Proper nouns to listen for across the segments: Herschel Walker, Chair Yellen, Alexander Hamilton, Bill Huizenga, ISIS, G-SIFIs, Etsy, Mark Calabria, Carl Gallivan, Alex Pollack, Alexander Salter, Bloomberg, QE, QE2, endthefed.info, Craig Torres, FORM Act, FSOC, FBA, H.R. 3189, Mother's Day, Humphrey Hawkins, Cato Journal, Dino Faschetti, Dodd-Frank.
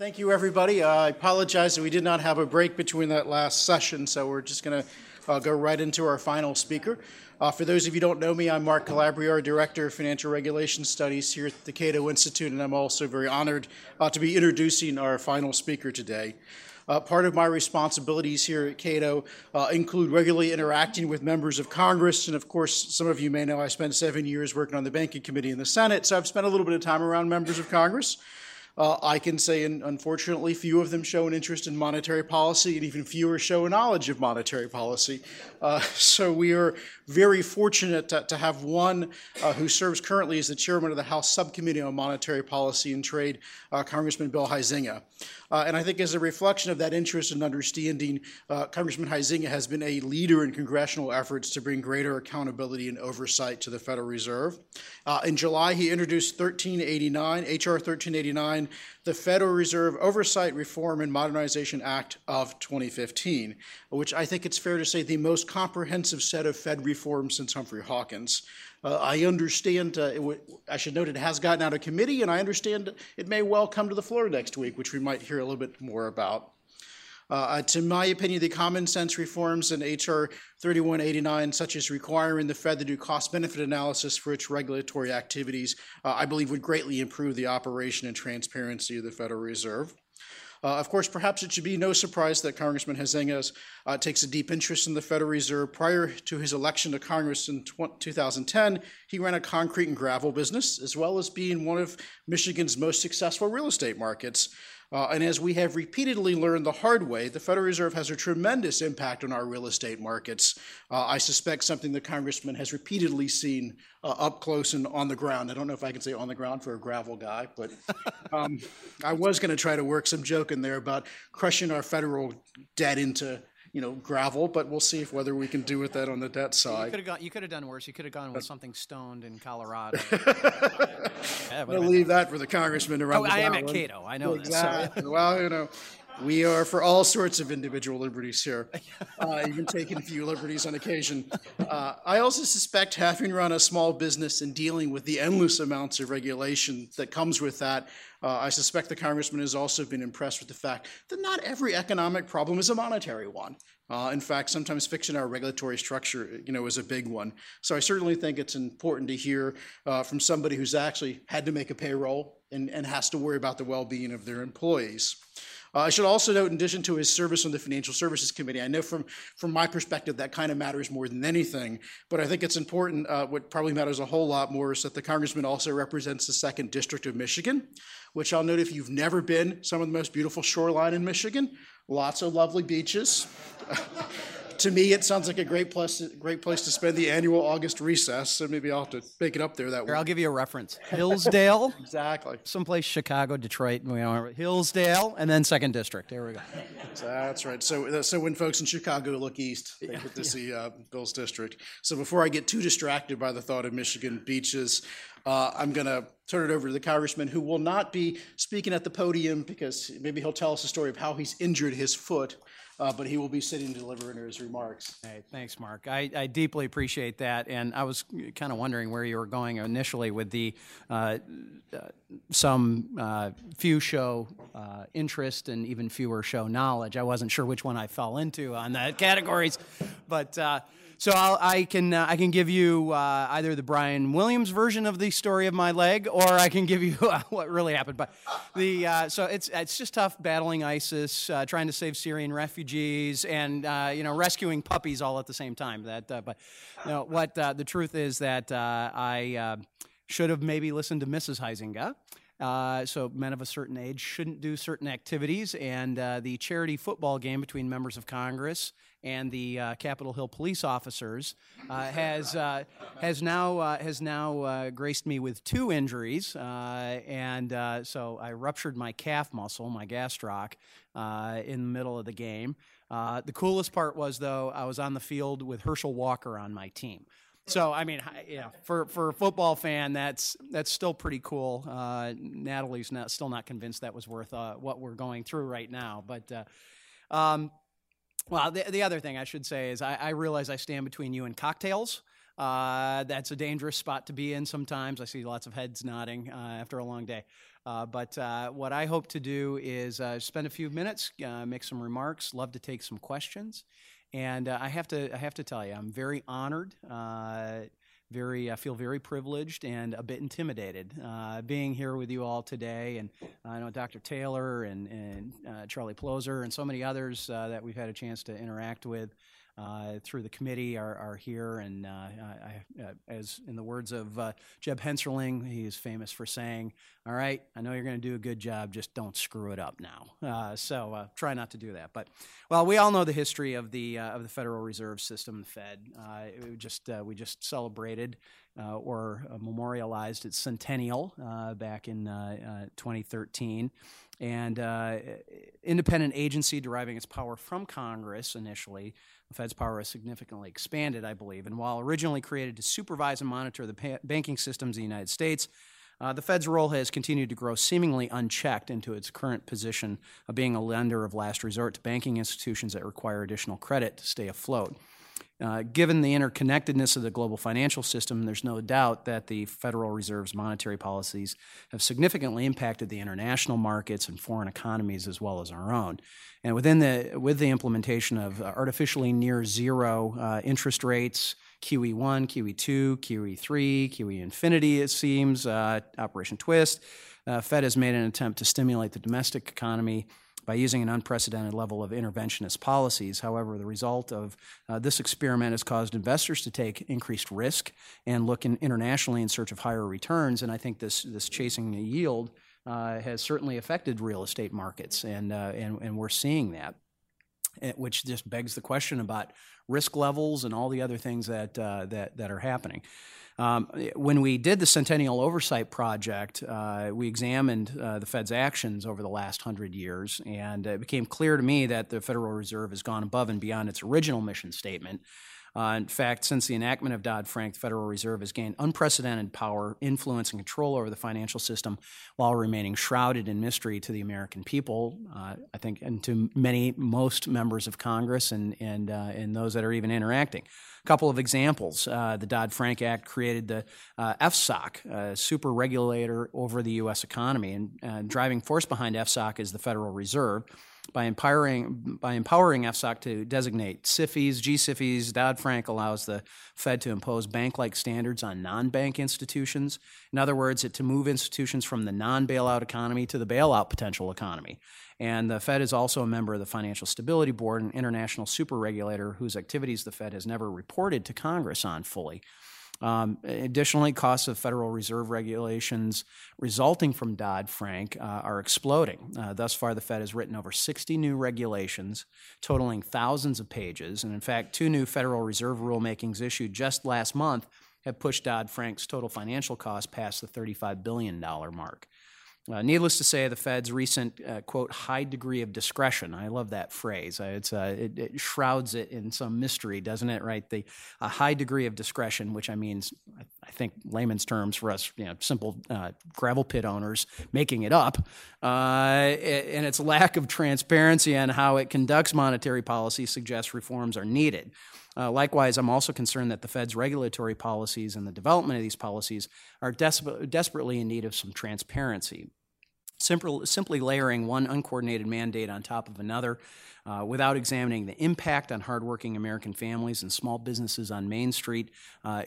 Thank you, everybody. I apologize that we did not have a break between that last session, so we're just going to go right into our final speaker. For those of you who don't know me, I'm Mark Calabria, Director of Financial Regulation Studies here at the Cato Institute, and I'm also very honored to be introducing our final speaker today. Part of my responsibilities here at Cato include regularly interacting with members of Congress, and of course, some of you may know I spent 7 years working on the Banking Committee in the Senate, so I've spent a little bit of time around members of Congress. I can say, unfortunately, few of them show an interest in monetary policy, and even fewer show a knowledge of monetary policy. So we are very fortunate to have one who serves currently as the chairman of the House Subcommittee on Monetary Policy and Trade, Congressman Bill Huizenga. And I think as a reflection of that interest and understanding, Congressman Huizenga has been a leader in congressional efforts to bring greater accountability and oversight to the Federal Reserve. In July, he introduced H.R. 1389, the Federal Reserve Oversight Reform and Modernization Act of 2015, which I think it's fair to say the most comprehensive set of Fed reforms since Humphrey Hawkins. I understand, I should note, it has gotten out of committee, and I understand it may well come to the floor next week, which we might hear a little bit more about. To my opinion, the common sense reforms in H.R. 3189, such as requiring the Fed to do cost-benefit analysis for its regulatory activities, I believe would greatly improve the operation and transparency of the Federal Reserve. Of course, perhaps it should be no surprise that Congressman Huizenga takes a deep interest in the Federal Reserve. Prior to his election to Congress in 2010, he ran a concrete and gravel business, as well as being one of Michigan's most successful real estate markets. And as we have repeatedly learned the hard way, the Federal Reserve has a tremendous impact on our real estate markets. I suspect something the Congressman has repeatedly seen up close and on the ground. I don't know if I can say on the ground for a gravel guy, but I was going to try to work some joke in there about crushing our federal debt into gravel, but we'll see if whether we can do with that on the debt side. You could have done worse. You could have gone with something stoned in Colorado. We'll leave that for the congressman around the island. I am at Cato. I know exactly. So. Well, we are for all sorts of individual liberties here, even taking a few liberties on occasion. I also suspect, having run a small business and dealing with the endless amounts of regulation that comes with that, I suspect the congressman has also been impressed with the fact that not every economic problem is a monetary one. In fact, sometimes fixing our regulatory structure, is a big one. So I certainly think it's important to hear from somebody who's actually had to make a payroll and has to worry about the well-being of their employees. I should also note, in addition to his service on the Financial Services Committee, I know from my perspective that kind of matters more than anything, but I think it's important, what probably matters a whole lot more is that the congressman also represents the 2nd District of Michigan, which I'll note if you've never been, some of the most beautiful shoreline in Michigan, lots of lovely beaches. To me, it sounds like a great place to spend the annual August recess, so maybe I'll have to make it up there that way. I'll give you a reference. Hillsdale. Exactly. Someplace Chicago, Detroit, Hillsdale, and then 2nd District. There we go. That's right. So when folks in Chicago look east, they get to see Bill's district. So before I get too distracted by the thought of Michigan beaches, I'm going to turn it over to the congressman, who will not be speaking at the podium because maybe he'll tell us a story of how he's injured his foot. But he will be sitting delivering his remarks. Hey, thanks, Mark. I deeply appreciate that, and I was kind of wondering where you were going initially with the few show interest and even fewer show knowledge. I wasn't sure which one I fell into on the categories, but so I can give you either the Brian Williams version of the story of my leg, or I can give you what really happened. But the so it's just tough battling ISIS, trying to save Syrian refugees. And rescuing puppies all at the same time. The truth is that I should have maybe listened to Mrs. Huizenga. So men of a certain age shouldn't do certain activities, and the charity football game between members of Congress and the Capitol Hill police officers has now graced me with 2 injuries, and so I ruptured my calf muscle, my gastroc, in the middle of the game. The coolest part was, though, I was on the field with Herschel Walker on my team. So for a football fan, that's still pretty cool. Natalie's still not convinced that was worth what we're going through right now. But the other thing I should say is I realize I stand between you and cocktails. That's a dangerous spot to be in sometimes. I see lots of heads nodding after a long day. But what I hope to do is spend a few minutes, make some remarks, love to take some questions. And I have to tell you, I'm very honored, I feel very privileged and a bit intimidated being here with you all today. And I know Dr. Taylor and Charlie Plosser and so many others that we've had a chance to interact with through the committee are here, and as in the words of Jeb Hensarling, he is famous for saying, all right, I know you're going to do a good job, just don't screw it up now. So try not to do that. But, well, we all know the history of the Federal Reserve System, the Fed. We just celebrated or memorialized its centennial back in 2013. And independent agency deriving its power from Congress initially, the Fed's power is significantly expanded, I believe. And while originally created to supervise and monitor the banking systems of the United States, the Fed's role has continued to grow seemingly unchecked into its current position of being a lender of last resort to banking institutions that require additional credit to stay afloat. Given the interconnectedness of the global financial system, there's no doubt that the Federal Reserve's monetary policies have significantly impacted the international markets and foreign economies as well as our own. And with the implementation of artificially near zero interest rates, QE1, QE2, QE3, QE infinity, it seems, Operation Twist, Fed has made an attempt to stimulate the domestic economy by using an unprecedented level of interventionist policies. However, the result of this experiment has caused investors to take increased risk and look internationally in search of higher returns. And I think this chasing the yield has certainly affected real estate markets, and we're seeing that, which just begs the question about risk levels and all the other things that are happening. When we did the Centennial Oversight Project, we examined the Fed's actions over the last 100 years, and it became clear to me that the Federal Reserve has gone above and beyond its original mission statement. In fact, since the enactment of Dodd-Frank, the Federal Reserve has gained unprecedented power, influence, and control over the financial system while remaining shrouded in mystery to the American people, I think, and to most members of Congress and those that are even interacting. A couple of examples. The Dodd-Frank Act created the FSOC, super regulator over the U.S. economy, and driving force behind FSOC is the Federal Reserve. By empowering FSOC to designate SIFIs, G-SIFIs, Dodd-Frank allows the Fed to impose bank-like standards on non-bank institutions. In other words, to move institutions from the non-bailout economy to the bailout potential economy. And the Fed is also a member of the Financial Stability Board, an international super regulator whose activities the Fed has never reported to Congress on fully. Additionally, costs of Federal Reserve regulations resulting from Dodd-Frank are exploding. Thus far, the Fed has written over 60 new regulations, totaling thousands of pages. And in fact, 2 new Federal Reserve rulemakings issued just last month have pushed Dodd-Frank's total financial cost past the $35 billion mark. Needless to say, the Fed's recent, quote, high degree of discretion, I love that phrase, it shrouds it in some mystery, doesn't it, right? A high degree of discretion, which I think layman's terms for us, simple gravel pit owners making it up, and its lack of transparency on how it conducts monetary policy suggests reforms are needed. Likewise, I'm also concerned that the Fed's regulatory policies and the development of these policies are desperately in need of some transparency. Simply layering one uncoordinated mandate on top of another without examining the impact on hardworking American families and small businesses on Main Street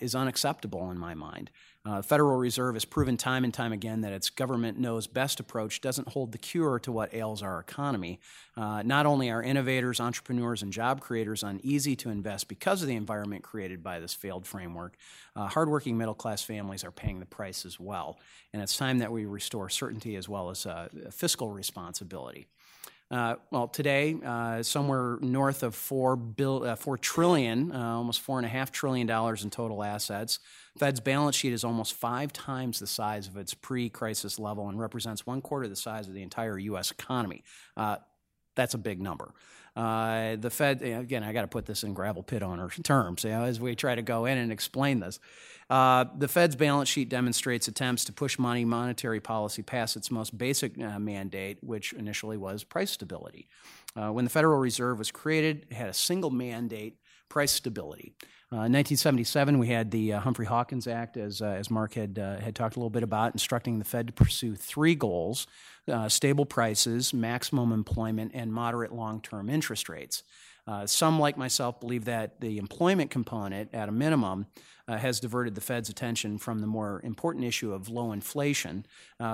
is unacceptable in my mind. The Federal Reserve has proven time and time again that its government knows best approach doesn't hold the cure to what ails our economy. Not only are innovators, entrepreneurs, and job creators uneasy to invest because of the environment created by this failed framework, hardworking middle-class families are paying the price as well. And it's time that we restore certainty as well as fiscal responsibility. Well, today, somewhere north of $4 trillion, almost $4.5 trillion in total assets. Fed's balance sheet is almost 5 times the size of its pre-crisis level and represents 1/4 the size of the entire U.S. economy. That's a big number. The Fed, again, I got to put this in gravel pit owner terms as we try to go in and explain this. The Fed's balance sheet demonstrates attempts to push monetary policy past its most basic mandate, which initially was price stability. When the Federal Reserve was created, it had a single mandate, price stability. In 1977, we had the Humphrey Hawkins Act, as Mark had talked a little bit about, instructing the Fed to pursue three goals: stable prices, maximum employment, and moderate long-term interest rates. Some, like myself, believe that the employment component, at a minimum, has diverted the Fed's attention from the more important issue of low inflation,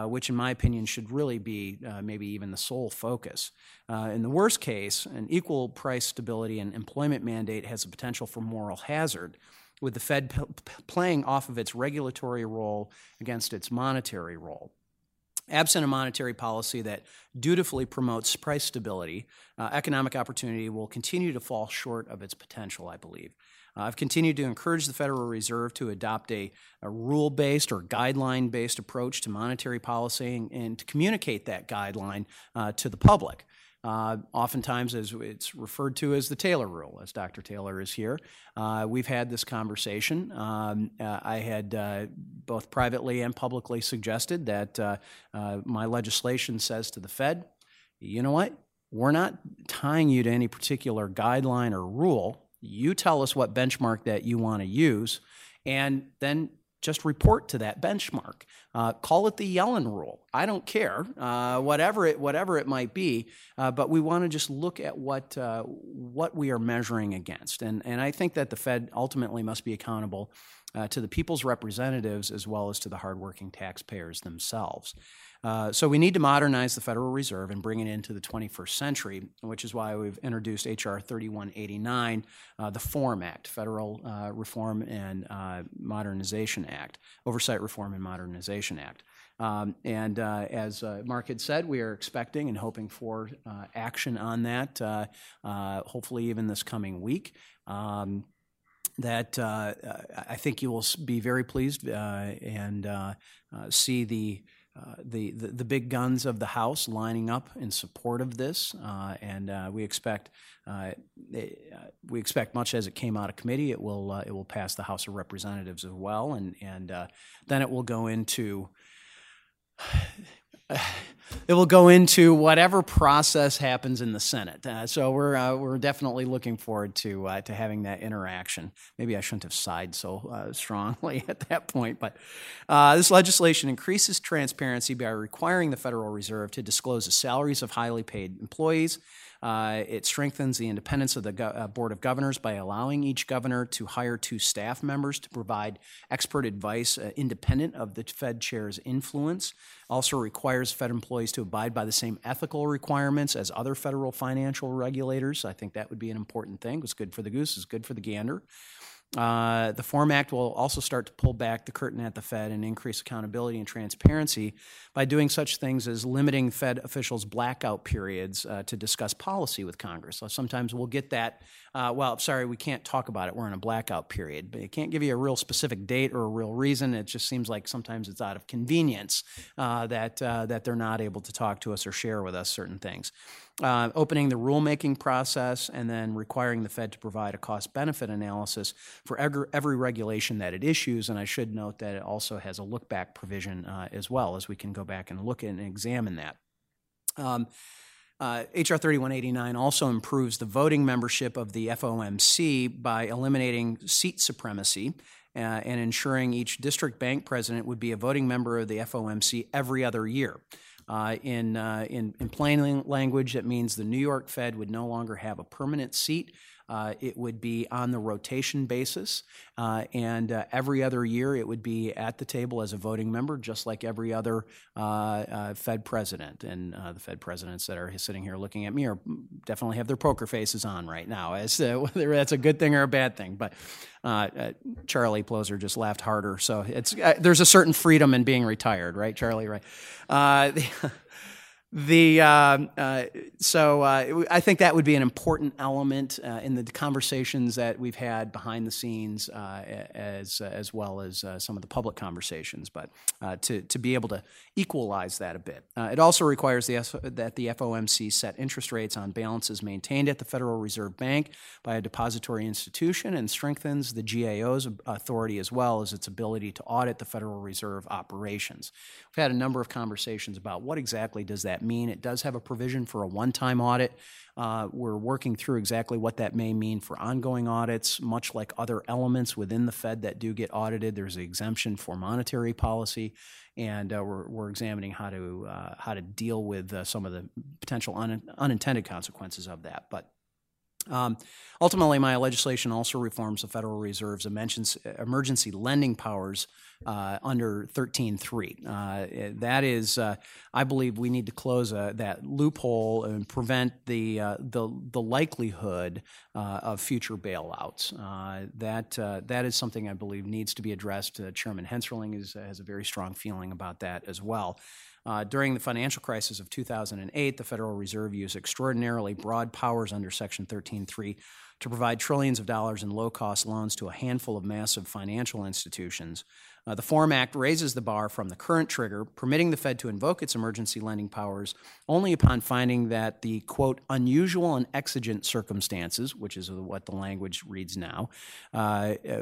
which, in my opinion, should really be maybe even the sole focus. In the worst case, an equal price stability and employment mandate has the potential for moral hazard, with the Fed playing off of its regulatory role against its monetary role. Absent a monetary policy that dutifully promotes price stability, economic opportunity will continue to fall short of its potential, I believe. I've continued to encourage the Federal Reserve to adopt a rule-based or guideline-based approach to monetary policy and to communicate that guideline to the public. Oftentimes, as it's referred to as the Taylor Rule, as Dr. Taylor is here, we've had this conversation. I had both privately and publicly suggested that my legislation says to the Fed, you know what, we're not tying you to any particular guideline or rule. You tell us what benchmark that you want to use, and then just report to that benchmark. Call it the Yellen Rule. I don't care, whatever it might be, but we want to just look at what we are measuring against. And I think that the Fed ultimately must be accountable to the people's representatives as well as to the hardworking taxpayers themselves. So we need to modernize the Federal Reserve and bring it into the 21st century, which is why we've introduced H.R. 3189, the FORM Act, Federal Reform and Modernization Act, Oversight Reform and Modernization Act. As Mark had said, we are expecting and hoping for action on that, hopefully even this coming week. That I think you will be very pleased and see the big guns of the House lining up in support of this, and we expect much as it came out of committee, it will pass the House of Representatives as well, and then it will go into. It will go into whatever process happens in the Senate. So we're definitely looking forward to having that interaction. Maybe I shouldn't have sighed so strongly at that point, but this legislation increases transparency by requiring the Federal Reserve to disclose the salaries of highly paid employees. It strengthens the independence of the Board of Governors by allowing each governor to hire two staff members to provide expert advice independent of the Fed chair's influence. Also requires Fed employees to abide by the same ethical requirements as other federal financial regulators. I think that would be an important thing. What's good for the goose is good for the gander. The FORM Act will also start to pull back the curtain at the Fed and increase accountability and transparency by doing such things as limiting Fed officials' blackout periods to discuss policy with Congress. So sometimes we'll get that, well, sorry, we can't talk about it. We're in a blackout period. But it can't give you a real specific date or a real reason. It just seems like sometimes it's out of convenience that they're not able to talk to us or share with us certain things. Opening the rulemaking process and then requiring the Fed to provide a cost-benefit analysis for every regulation that it issues, and I should note that it also has a look-back provision as well, as we can go back and look and examine that. H.R. 3189 also improves the voting membership of the FOMC by eliminating seat supremacy and ensuring each district bank president would be a voting member of the FOMC every other year. In plain language, that means the New York Fed would no longer have a permanent seat. It would be on the rotation basis, and every other year it would be at the table as a voting member, just like every other Fed president. And the Fed presidents that are sitting here looking at me are definitely have their poker faces on right now, as whether that's a good thing or a bad thing. But Charlie Plosser just laughed harder. So it's there's a certain freedom in being retired, right, Charlie? Right. I think that would be an important element in the conversations that we've had behind the scenes, as well as some of the public conversations. But to be able to equalize that a bit, it also requires that the FOMC set interest rates on balances maintained at the Federal Reserve Bank by a depository institution, and strengthens the GAO's authority as well as its ability to audit the Federal Reserve operations. We've had a number of conversations about what exactly does that that mean. It does have a provision for a one-time audit. We're working through exactly what that may mean for ongoing audits, much like other elements within the Fed that do get audited. There's an exemption for monetary policy, and we're examining how to deal with some of the potential unintended consequences of that. But ultimately, my legislation also reforms the Federal Reserve's emergency lending powers under 13(3). That is, I believe we need to close that loophole and prevent the likelihood of future bailouts. That is something I believe needs to be addressed. Chairman Hensarling has a very strong feeling about that as well. During the financial crisis of 2008, the Federal Reserve used extraordinarily broad powers under Section 13(3) to provide trillions of dollars in low-cost loans to a handful of massive financial institutions. The FORM Act raises the bar from the current trigger, permitting the Fed to invoke its emergency lending powers only upon finding that the, quote, unusual and exigent circumstances, which is what the language reads now,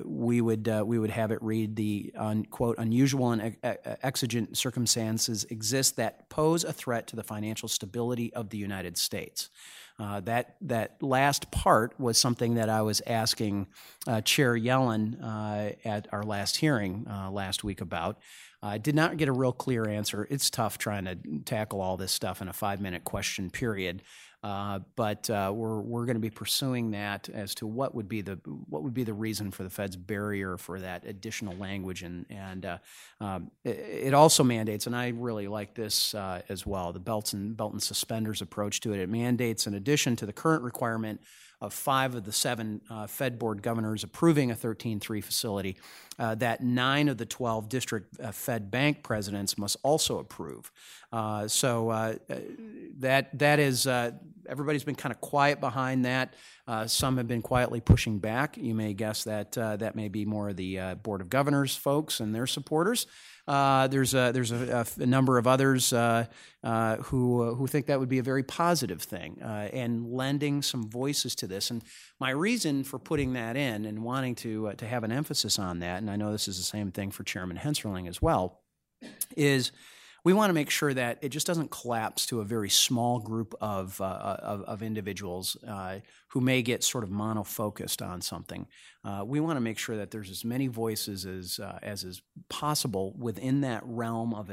we would have it read the, quote, unusual and exigent circumstances exist that pose a threat to the financial stability of the United States. That last part was something that I was asking Chair Yellen at our last hearing last week about. I did not get a real clear answer. It's tough trying to tackle all this stuff in a 5-minute question period, but we're going to be pursuing that as to what would be the reason for the Fed's barrier for that additional language, and it also mandates, and I really like this as well, the belt and suspenders approach to it. It mandates, in addition to the current requirement of 5 of the 7 Fed board governors approving a 13(3) facility, that 9 of the 12 district Fed bank presidents must also approve. So that is everybody's been kind of quiet behind that. Some have been quietly pushing back. You may guess that that may be more of the Board of Governors folks and their supporters. There's a number of others who think that would be a very positive thing and lending some voices to this. And my reason for putting that in and wanting to have an emphasis on that, and I know this is the same thing for Chairman Hensarling as well, is we want to make sure that it just doesn't collapse to a very small group of individuals who may get sort of monofocused on something. We want to make sure that there's as many voices as is possible within that realm of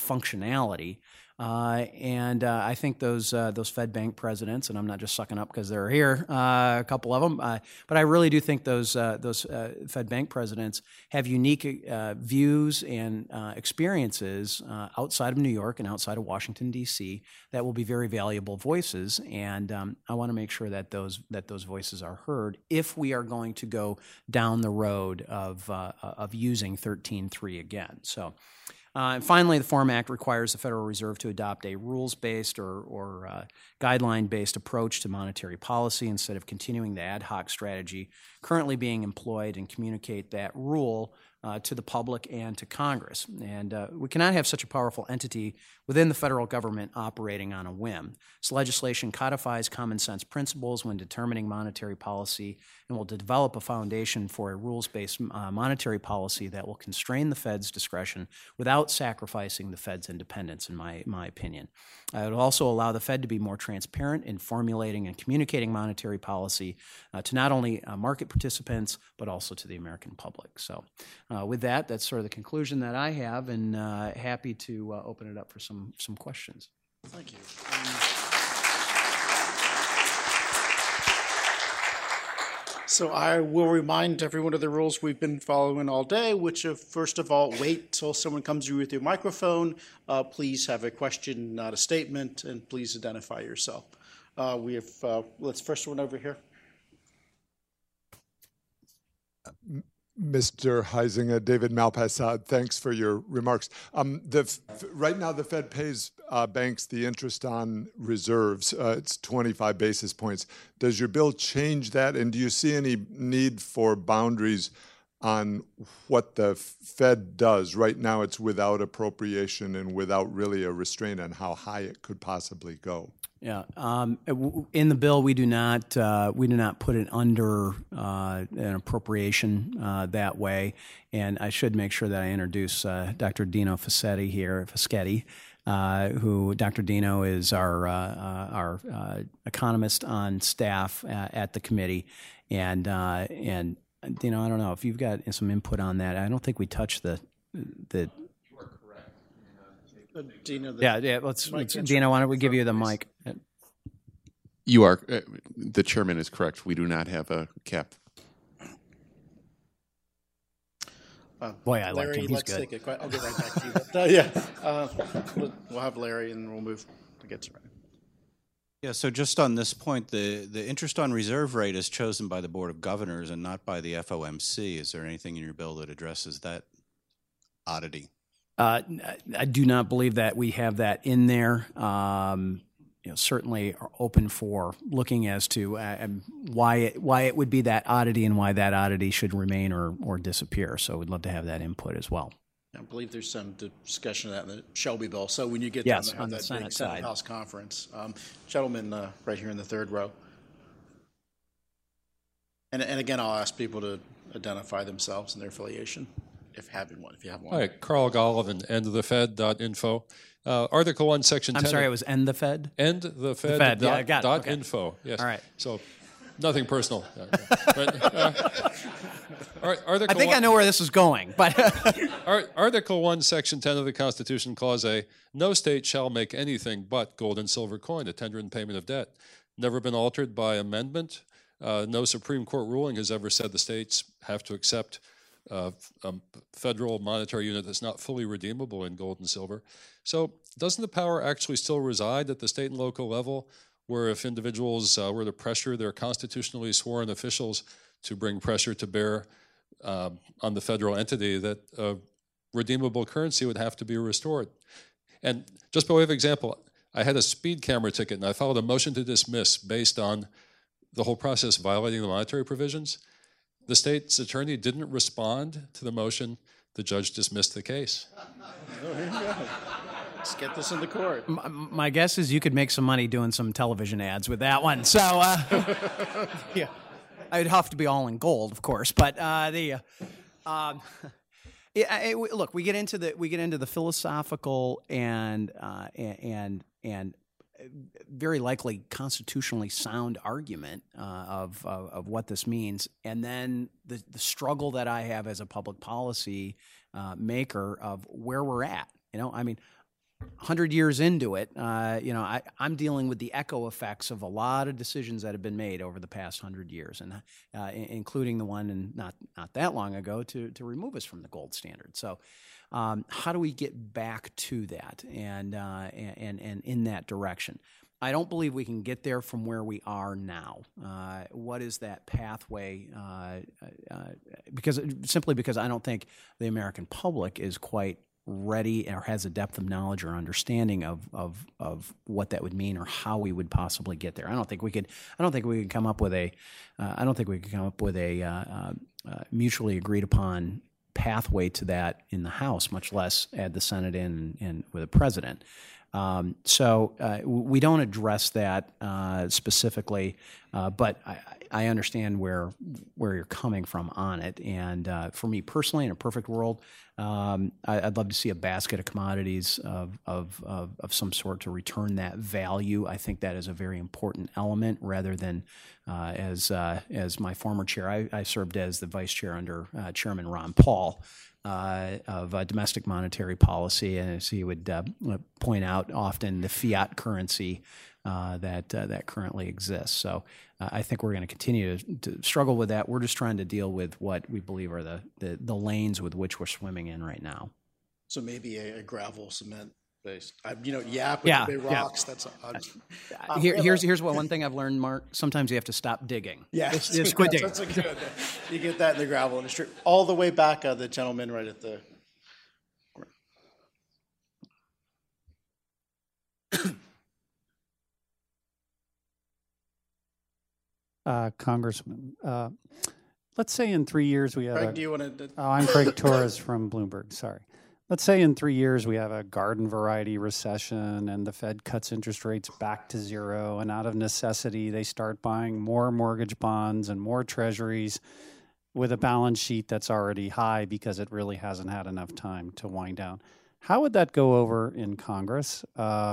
functionality. And I think those Fed bank presidents, and I'm not just sucking up because they're here, a couple of them, but I really do think those Fed bank presidents have unique views and experiences outside of New York and outside of Washington, D.C. that will be very valuable voices, and I want to make sure that those voices are heard if we are going to go down the road of using 13(3) again. So. And finally, the FORM Act requires the Federal Reserve to adopt a rules-based or guideline-based approach to monetary policy instead of continuing the ad hoc strategy currently being employed, and communicate that rule to the public and to Congress. And we cannot have such a powerful entity within the federal government operating on a whim. This legislation codifies common sense principles when determining monetary policy and will develop a foundation for a rules-based monetary policy that will constrain the Fed's discretion without sacrificing the Fed's independence, in my opinion. It will also allow the Fed to be more transparent in formulating and communicating monetary policy to not only market participants, but also to the American public. So with that, that's sort of the conclusion that I have, and happy to open it up for some questions. Thank you. So I will remind everyone of the rules we've been following all day, which are, first of all, wait till someone comes to you with your microphone. Please have a question, not a statement, and please identify yourself. We have, let's first one over here. Mr. Huizenga, David Malpass, thanks for your remarks. Right now, the Fed pays banks the interest on reserves. It's 25 basis points. Does your bill change that, and do you see any need for boundaries on what the Fed does? Right now, it's without appropriation and without really a restraint on how high it could possibly go. Yeah, in the bill we do not put it under an appropriation that way. And I should make sure that I introduce Dr. Dino Faschetti here, who Dr. Dino is our economist on staff at the committee, and Dino, I don't know if you've got some input on that. I don't think we touched the. You are correct. Dino, Dino, why don't we give you the mic? You are the chairman is correct. We do not have a cap. Boy, I like him. He's good. I'll get right back to you. But, we'll have Larry, and we'll move to get to Ryan. Yeah. So just on this point, the interest on reserve rate is chosen by the Board of Governors and not by the FOMC. Is there anything in your bill that addresses that oddity? I do not believe that we have that in there. Certainly are open for looking as to why it would be that oddity and why that oddity should remain or disappear. So we'd love to have that input as well. I believe there's some discussion of that in the Shelby bill. So when you get down on that Senate side. House conference, gentlemen right here in the third row. And again, I'll ask people to identify themselves and their affiliation, if you have one. Hi, Carl Gallivan, endthefed.info. Article 1, Section 10. I'm sorry, it was End the Fed? End the Fed. The Fed. Okay. Info. Yes. All right. So nothing personal. But, all right, Article I think 1, I know where this is going. But Article 1, Section 10 of the Constitution, Clause A, no state shall make anything but gold and silver coin, a tender in payment of debt. Never been altered by amendment. No Supreme Court ruling has ever said the states have to accept a federal monetary unit that's not fully redeemable in gold and silver. So doesn't the power actually still reside at the state and local level, where if individuals were to pressure their constitutionally sworn officials to bring pressure to bear on the federal entity, that a redeemable currency would have to be restored? And just by way of example, I had a speed camera ticket and I filed a motion to dismiss based on the whole process violating the monetary provisions. The state's attorney didn't respond to the motion. The judge dismissed the case. Oh, here you go. Let's get this in the court. My guess is you could make some money doing some television ads with that one. So, yeah, I'd have to be all in gold, of course. But look, we get into the philosophical and very likely constitutionally sound argument of what this means, and then the struggle that I have as a public policy maker of where we're at. You know, I mean, 100 years into it, I'm dealing with the echo effects of a lot of decisions that have been made over the past 100 years, and including the one and not that long ago to remove us from the gold standard. So. How do we get back to that and in that direction? I don't believe we can get there from where we are now. What is that pathway? Because I don't think the American public is quite ready or has a depth of knowledge or understanding of what that would mean or how we would possibly get there. I don't think we could come up with a mutually agreed upon pathway to that in the House, much less add the Senate in and with a president. So we don't address that specifically, but I understand where you're coming from on it. And for me personally, in a perfect world, I'd love to see a basket of commodities of some sort to return that value. I think that is a very important element, rather than as my former chair, I served as the vice chair under Chairman Ron Paul. Of domestic monetary policy, and so he would point out often the fiat currency that currently exists. So I think we're going to continue to struggle with that. We're just trying to deal with what we believe are the lanes with which we're swimming in right now. So maybe a gravel cement based, rocks. That's here's one thing I've learned, Mark. Sometimes you have to stop digging. Yeah, it's quit digging. That's good. You get that in the gravel industry. All the way back, the gentleman right at the. Congressman, let's say in 3 years we have. Craig, do you want to? Oh, I'm Craig Torres from Bloomberg. Sorry. Let's say in 3 years we have a garden variety recession and the Fed cuts interest rates back to zero, and out of necessity they start buying more mortgage bonds and more treasuries with a balance sheet that's already high because it really hasn't had enough time to wind down. How would that go over in Congress, not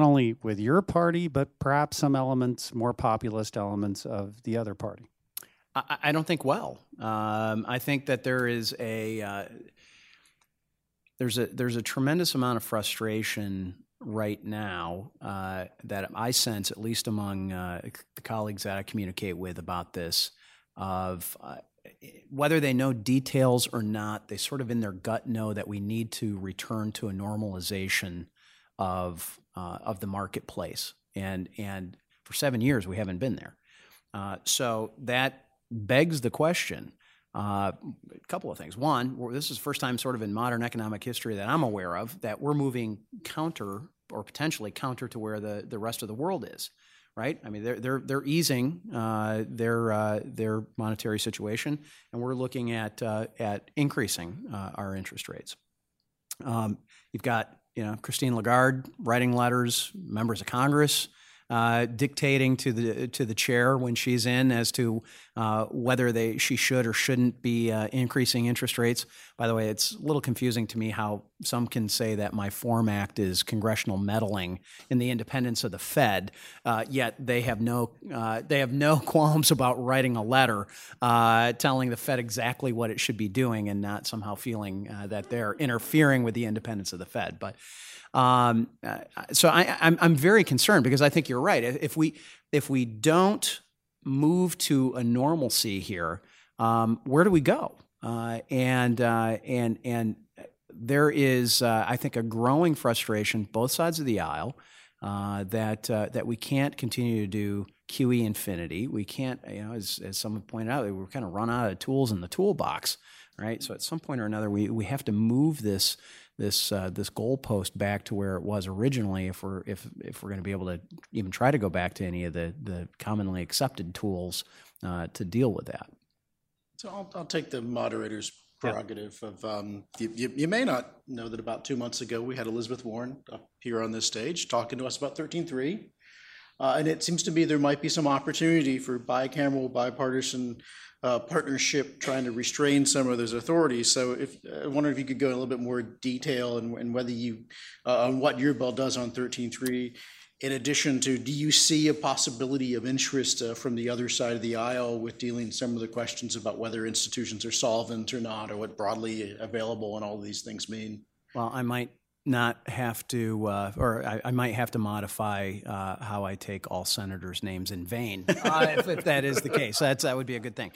only with your party, but perhaps some elements, more populist elements of the other party? I don't think well. I think that there is a there's a tremendous amount of frustration right now that I sense, at least among the colleagues that I communicate with about this, of whether they know details or not, they sort of in their gut know that we need to return to a normalization of the marketplace, and for 7 years we haven't been there. So that begs the question. A couple of things. One, this is the first time sort of in modern economic history that I'm aware of that we're moving counter or potentially counter to where the rest of the world is, right? I mean, they're easing their monetary situation, and we're looking at increasing our interest rates. You've got, Christine Lagarde writing letters, members of Congress dictating to the chair when she's in as to whether she should or shouldn't be increasing interest rates. By the way, it's a little confusing to me how some can say that my FORM Act is congressional meddling in the independence of the Fed, yet they have no qualms about writing a letter telling the Fed exactly what it should be doing and not somehow feeling that they're interfering with the independence of the Fed. But so I'm very concerned because I think you're right. If we don't move to a normalcy here, where do we go? And there is I think a growing frustration both sides of the aisle that we can't continue to do QE infinity. We can't, as someone pointed out, we're kind of run out of tools in the toolbox, right? So at some point or another, we have to move this goalpost back to where it was originally, if we're going to be able to even try to go back to any of the commonly accepted tools to deal with that. So I'll take the moderator's prerogative of you may not know that about 2 months ago we had Elizabeth Warren up here on this stage talking to us about 13(3), and it seems to be there might be some opportunity for bicameral, bipartisan partnership trying to restrain some of those authorities. So if I wonder if you could go in a little bit more detail and whether you on what your bill does on 13(3), in addition to, do you see a possibility of interest from the other side of the aisle with dealing some of the questions about whether institutions are solvent or not, or what broadly available and all these things mean? Well, I might not have to, or I might have to modify how I take all senators' names in vain, if that is the case. That would be a good thing.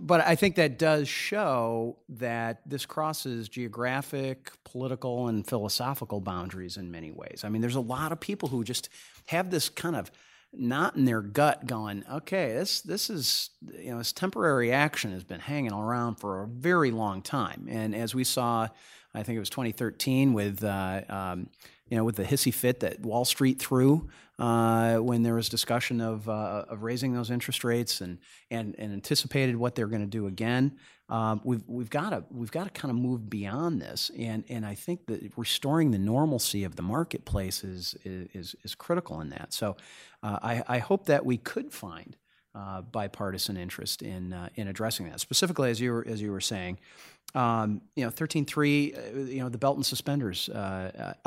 But I think that does show that this crosses geographic, political, and philosophical boundaries in many ways. I mean, there's a lot of people who just have this kind of knot in their gut going, okay, this is, this temporary action has been hanging around for a very long time. And as we saw, I think it was 2013 with, with the hissy fit that Wall Street threw when there was discussion of raising those interest rates and anticipated what they're going to do again. We've got to kind of move beyond this, and I think that restoring the normalcy of the marketplace is critical in that. So I hope that we could find bipartisan interest in addressing that specifically, as you were saying. 13(3), the belt and suspenders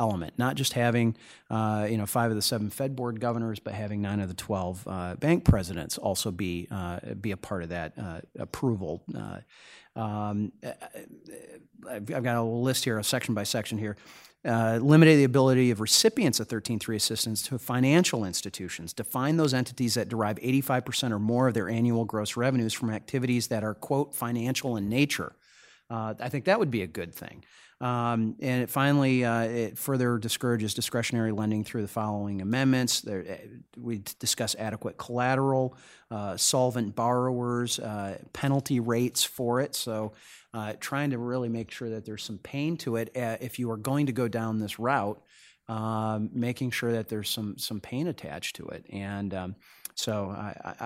element, not just having, 5 of the 7 Fed board governors, but having 9 of the 12 bank presidents also be a part of that approval. I've got a list here, a section by section here. Limited the ability of recipients of 13(3) assistance to financial institutions. Define those entities that derive 85% or more of their annual gross revenues from activities that are, quote, financial in nature. I think that would be a good thing. And it finally, it further discourages discretionary lending through the following amendments. We discuss adequate collateral, solvent borrowers, penalty rates for it. So trying to really make sure that there's some pain to it. If you are going to go down this route, making sure that there's some pain attached to it. And so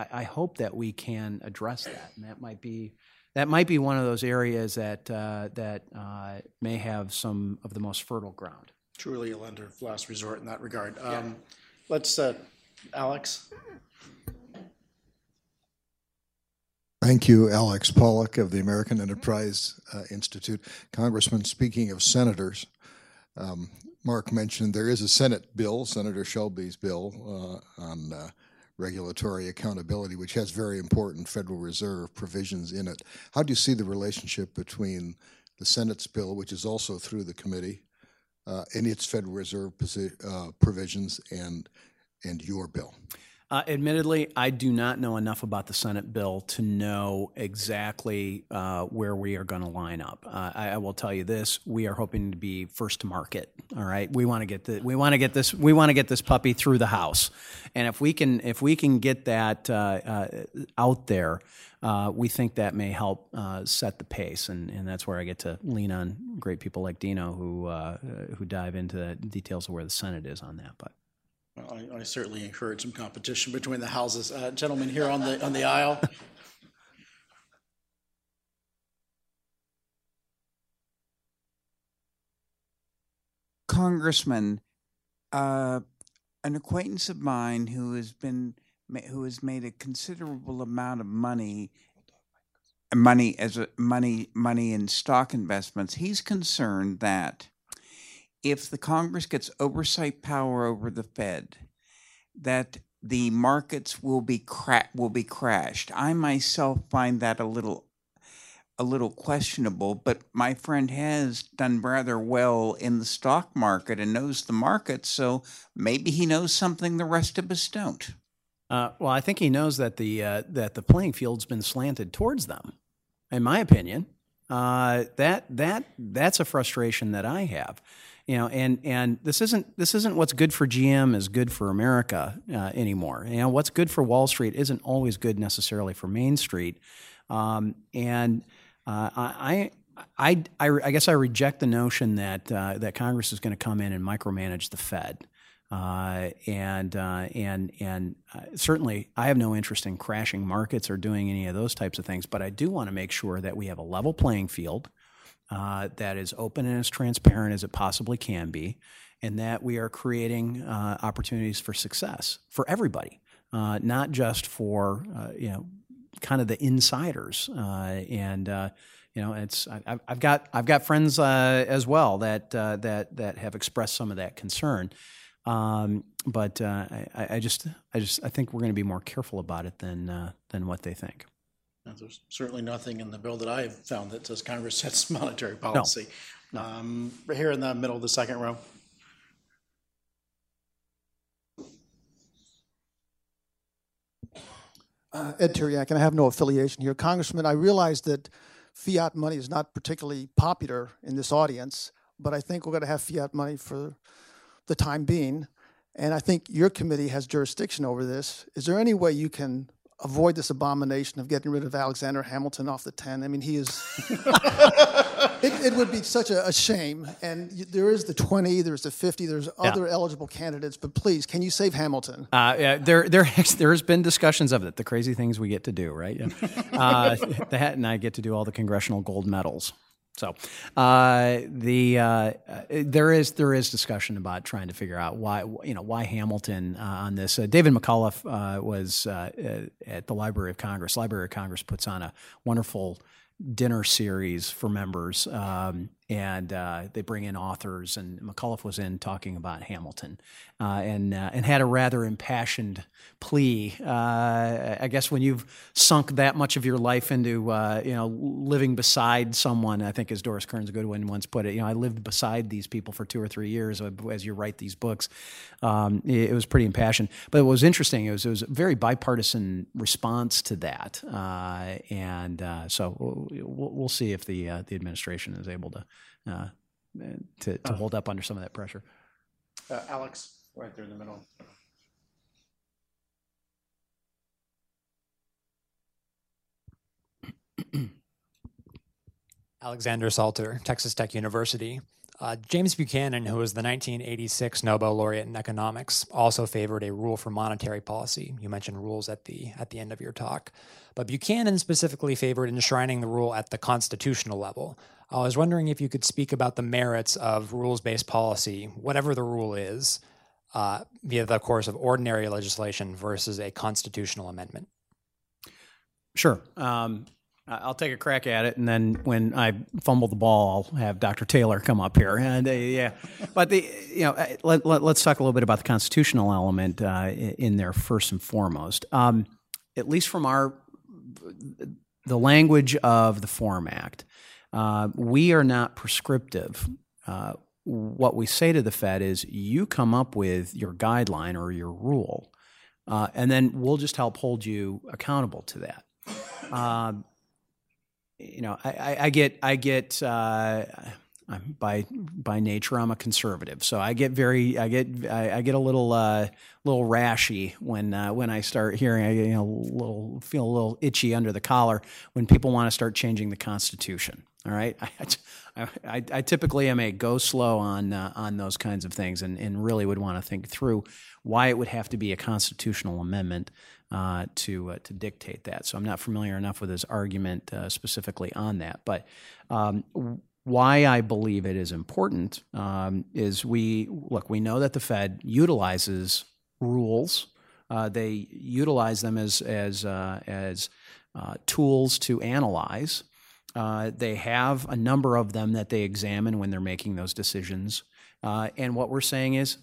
I hope that we can address that. And that might be... That might be one of those areas that may have some of the most fertile ground. Truly a lender of last resort in that regard. Let's, Alex. Thank you, Alex Pollack of the American Enterprise Institute. Congressman, speaking of senators, Mark mentioned there is a Senate bill, Senator Shelby's bill, on regulatory accountability, which has very important Federal Reserve provisions in it. How do you see the relationship between the Senate's bill, which is also through the committee, and its Federal Reserve provisions and your bill? Admittedly, I do not know enough about the Senate bill to know exactly where we are going to line up. I will tell you this: we are hoping to be first to market. All right, we want to get this puppy through the House, and if we can get that out there, we think that may help set the pace, and that's where I get to lean on great people like Dino who dive into the details of where the Senate is on that, but. Well, I certainly encourage some competition between the houses. Gentlemen here on the aisle. Congressman, an acquaintance of mine who has made a considerable amount of money in stock investments. He's concerned that if the Congress gets oversight power over the Fed, that the markets will be crashed. I myself find that a little questionable, but my friend has done rather well in the stock market and knows the market, so maybe he knows something the rest of us don't. Well, I think he knows that the playing field's been slanted towards them, in my opinion. That's a frustration that I have. You know, and this isn't what's good for GM is good for America anymore. You know, what's good for Wall Street isn't always good necessarily for Main Street, I guess I reject the notion that Congress is going to come in and micromanage the Fed, and certainly I have no interest in crashing markets or doing any of those types of things. But I do want to make sure that we have a level playing field. That is open and as transparent as it possibly can be, and that we are creating opportunities for success for everybody, not just for kind of the insiders. I've got friends as well that have expressed some of that concern, but I think we're going to be more careful about it than what they think. There's certainly nothing in the bill that I have found that says Congress sets monetary policy. No. Right here in the middle of the second row. Ed Terriac, and I have no affiliation here. Congressman, I realize that fiat money is not particularly popular in this audience, but I think we're going to have fiat money for the time being, and I think your committee has jurisdiction over this. Is there any way you can avoid this abomination of getting rid of Alexander Hamilton off the 10? I mean, he is... it would be such a shame. And there is the 20, there's the 50, there's other eligible candidates, but please, can you save Hamilton? Yeah, there has been discussions of it, the crazy things we get to do, right? That and I get to do all the congressional gold medals. So there is discussion about trying to figure out why Hamilton on this. David McAuliffe was at the Library of Congress. Library of Congress puts on a wonderful dinner series for members, and they bring in authors. And McAuliffe was in talking about Hamilton, and had a rather impassioned plea. I guess when you've sunk that much of your life into living beside someone, I think as Doris Kearns Goodwin once put it, I lived beside these people for 2 or 3 years as you write these books. It was pretty impassioned. But what was interesting, it was a very bipartisan response to that, so we'll see if the administration is able to hold up under some of that pressure. Alex, right there in the middle. Alexander Salter, Texas Tech University. James Buchanan, who was the 1986 Nobel laureate in economics, also favored a rule for monetary policy. You mentioned rules at the end of your talk. But Buchanan specifically favored enshrining the rule at the constitutional level. I was wondering if you could speak about the merits of rules-based policy, whatever the rule is, via the course of ordinary legislation versus a constitutional amendment. Sure. I'll take a crack at it, and then when I fumble the ball, I'll have Dr. Taylor come up here. And yeah, but let's talk a little bit about the constitutional element in there first and foremost. At least from the language of the FORM Act, we are not prescriptive. What we say to the Fed is, you come up with your guideline or your rule, and then we'll just help hold you accountable to that. I get by nature I'm a conservative, so I get a little rashy when I start hearing feel a little itchy under the collar when people want to start changing the Constitution. All right, I typically am a go slow on those kinds of things, and really would want to think through why it would have to be a constitutional amendment to dictate that. So I'm not familiar enough with his argument specifically on that. But why I believe it is important is we know that the Fed utilizes rules. They utilize them as tools to analyze. They have a number of them that they examine when they're making those decisions. And what we're saying is,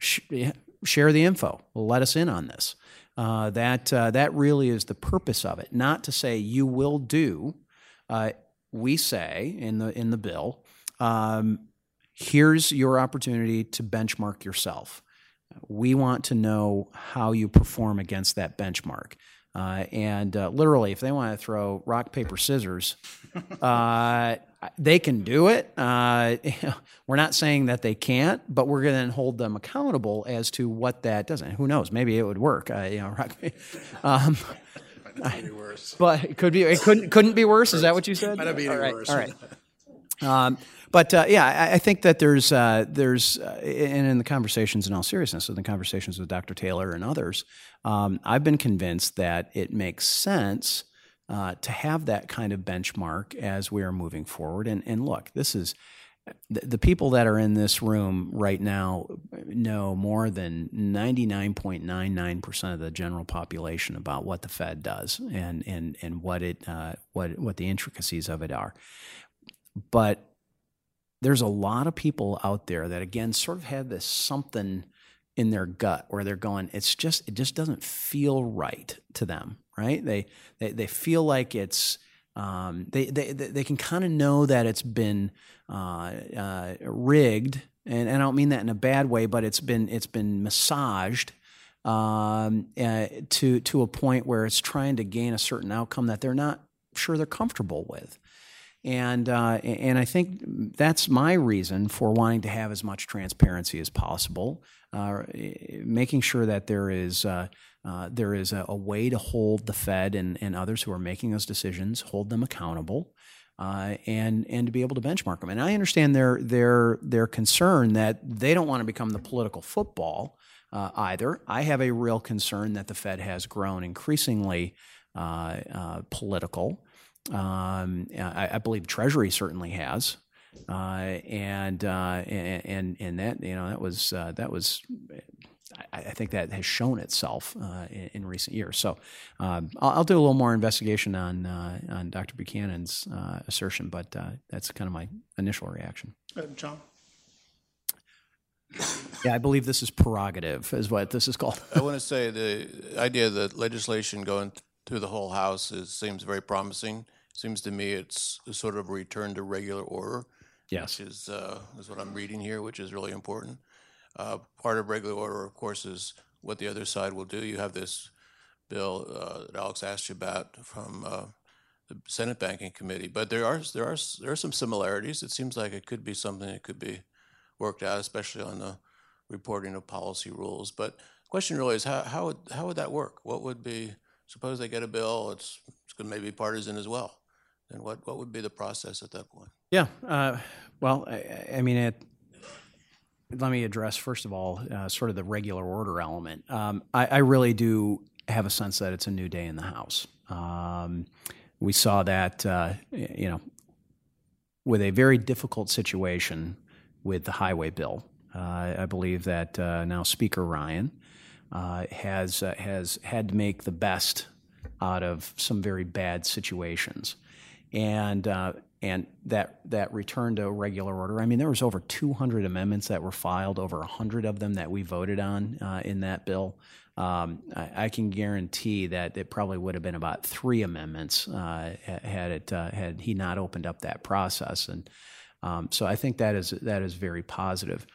share the info. Let us in on this. That really is the purpose of it. Not to say you will do. We say in the bill, here's your opportunity to benchmark yourself. We want to know how you perform against that benchmark. And literally, if they want to throw rock, paper, scissors, they can do it. We're not saying that they can't, but we're going to hold them accountable as to what that doesn't. Who knows? Maybe it would work. Might be worse. But it could be. It couldn't be worse. Is that what you said? Might not be any worse. All right. I think that there's and in the conversations, in all seriousness, in the conversations with Dr. Taylor and others, I've been convinced that it makes sense to have that kind of benchmark as we are moving forward. And look, this is the people that are in this room right now know more than 99.99% of the general population about what the Fed does and what the intricacies of it are. But there's a lot of people out there that, again, sort of have this something in their gut where they're going, it just doesn't feel right to them, right? They feel like it's they can kind of know that it's been rigged, and I don't mean that in a bad way, but it's been massaged to a point where it's trying to gain a certain outcome that they're not sure they're comfortable with. And I think that's my reason for wanting to have as much transparency as possible, making sure that there is a way to hold the Fed and others who are making those decisions, hold them accountable, and to be able to benchmark them. And I understand their concern that they don't want to become the political football either. I have a real concern that the Fed has grown increasingly political. I believe Treasury certainly has, and that that was. I think that has shown itself in recent years. So I'll do a little more investigation on Dr. Buchanan's assertion, but that's kind of my initial reaction. John. Yeah, I believe this is prerogative, is what this is called. I want to say the idea that legislation going through the whole House seems very promising. Seems to me it's sort of a return to regular order, yes, which is what I'm reading here, which is really important. Part of regular order, of course, is what the other side will do. You have this bill that Alex asked you about from the Senate Banking Committee, but there are some similarities. It seems like it could be something that could be worked out, especially on the reporting of policy rules. But the question really is how would that work? What would be, suppose they get a bill, it's going to maybe be partisan as well. Then what would be the process at that point? Yeah. Let me address, first of all, sort of the regular order element. I really do have a sense that it's a new day in the House. We saw that, with a very difficult situation with the highway bill. I believe that now Speaker Ryan has had to make the best out of some very bad situations. And that return to regular order. I mean, there was over 200 amendments that were filed, over 100 of them that we voted on in that bill. I can guarantee that it probably would have been about 3 amendments had he not opened up that process. And so I think that is very positive.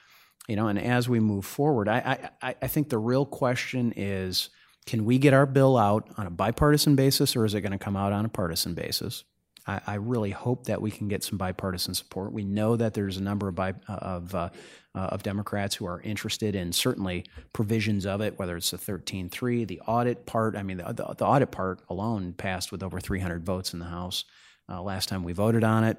You know, and as we move forward, I think the real question is, can we get our bill out on a bipartisan basis, or is it going to come out on a partisan basis? I really hope that we can get some bipartisan support. We know that there's a number of Democrats who are interested in certainly provisions of it, whether it's the 13(3), the audit part. I mean, the audit part alone passed with over 300 votes in the House last time we voted on it.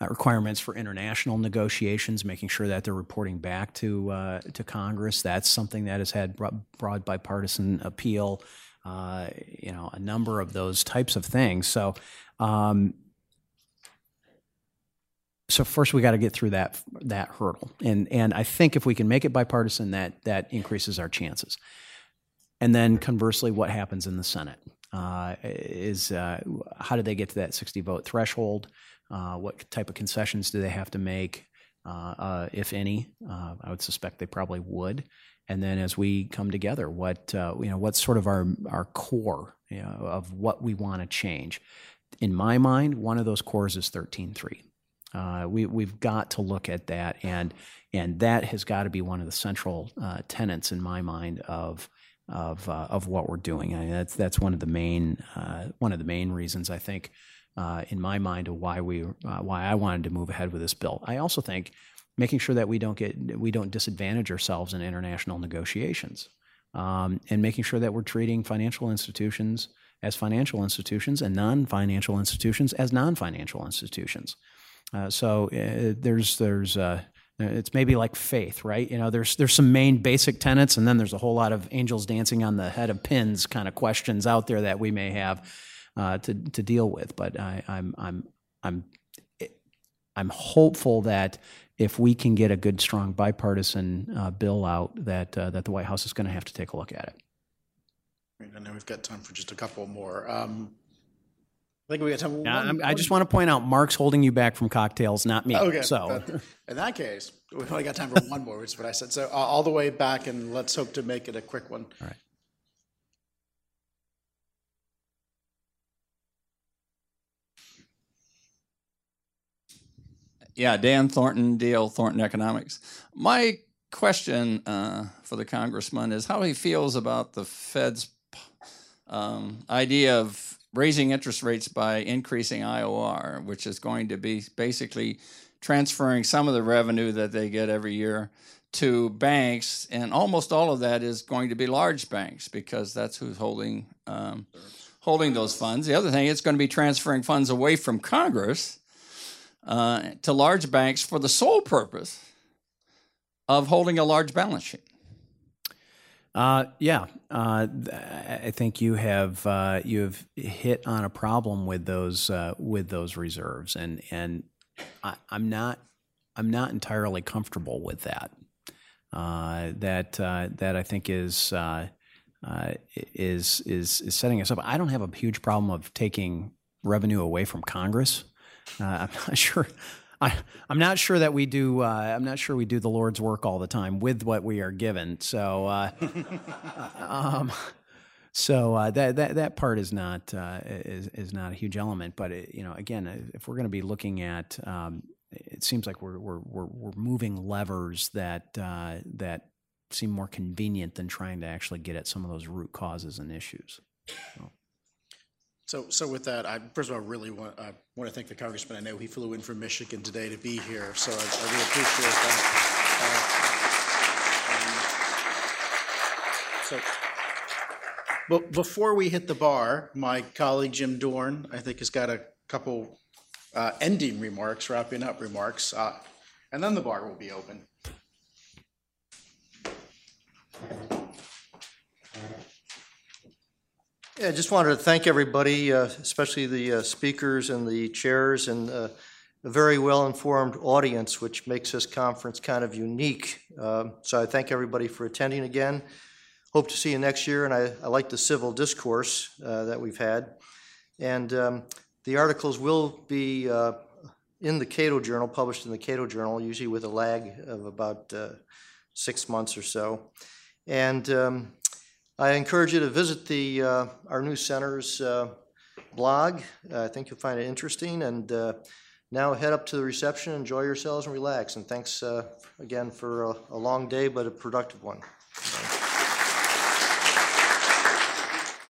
Requirements for international negotiations, making sure that they're reporting back to Congress. That's something that has had broad bipartisan appeal. You know, a number of those types of things. So, so first we got to get through that hurdle, and I think if we can make it bipartisan, that increases our chances. And then conversely, what happens in the Senate is how do they get to that 60-vote threshold? What type of concessions do they have to make, if any? I would suspect they probably would. And then, as we come together, what's sort of our core, you know, of what we want to change. In my mind, one of those cores is 13(3). We've got to look at that, and that has got to be one of the central tenets in my mind of what we're doing. I mean, that's one of the main reasons, I think, in my mind, of why I wanted to move ahead with this bill. I also think making sure that we don't disadvantage ourselves in international negotiations, and making sure that we're treating financial institutions as financial institutions and non-financial institutions as non-financial institutions. So there's it's maybe like faith, right? You know, there's some main basic tenets, and then there's a whole lot of angels dancing on the head of pins kind of questions out there that we may have to deal with. But I'm hopeful that if we can get a good, strong bipartisan bill out, that the White House is going to have to take a look at it. Right, and now we've got time for just a couple more. I think we got time. Now, I just want to point out, Mark's holding you back from cocktails, not me. Okay. So, in that case, we've only got time for one more, which is what I said. So, all the way back, and let's hope to make it a quick one. All right. Yeah, Dan Thornton, D.L. Thornton Economics. My question for the congressman is how he feels about the Fed's idea of raising interest rates by increasing IOR, which is going to be basically transferring some of the revenue that they get every year to banks, and almost all of that is going to be large banks because that's who's holding those funds. The other thing, it's going to be transferring funds away from Congress to large banks for the sole purpose of holding a large balance sheet. I think you have hit on a problem with those reserves, and I'm not entirely comfortable with that. That I think is setting us up. I don't have a huge problem of taking revenue away from Congress. I'm not sure we do the Lord's work all the time with what we are given. So, that part is not a huge element. But it, you know, again, if we're going to be looking at, it seems like we're moving levers that seem more convenient than trying to actually get at some of those root causes and issues. So with that, I really want to thank the congressman. I know he flew in from Michigan today to be here, so I really appreciate that. But before we hit the bar, my colleague Jim Dorn, I think, has got a couple ending remarks, wrapping up remarks, and then the bar will be open. Yeah, I just wanted to thank everybody, especially the speakers and the chairs and a very well-informed audience, which makes this conference kind of unique. So I thank everybody for attending again. hope to see you next year, and I like the civil discourse that we've had. And the articles will be in the Cato Journal, published in the Cato Journal, usually with a lag of about 6 months or so. And I encourage you to visit the our new center's blog. I think you'll find it interesting. And now head up to the reception, enjoy yourselves, and relax. And thanks again for a long day, but a productive one.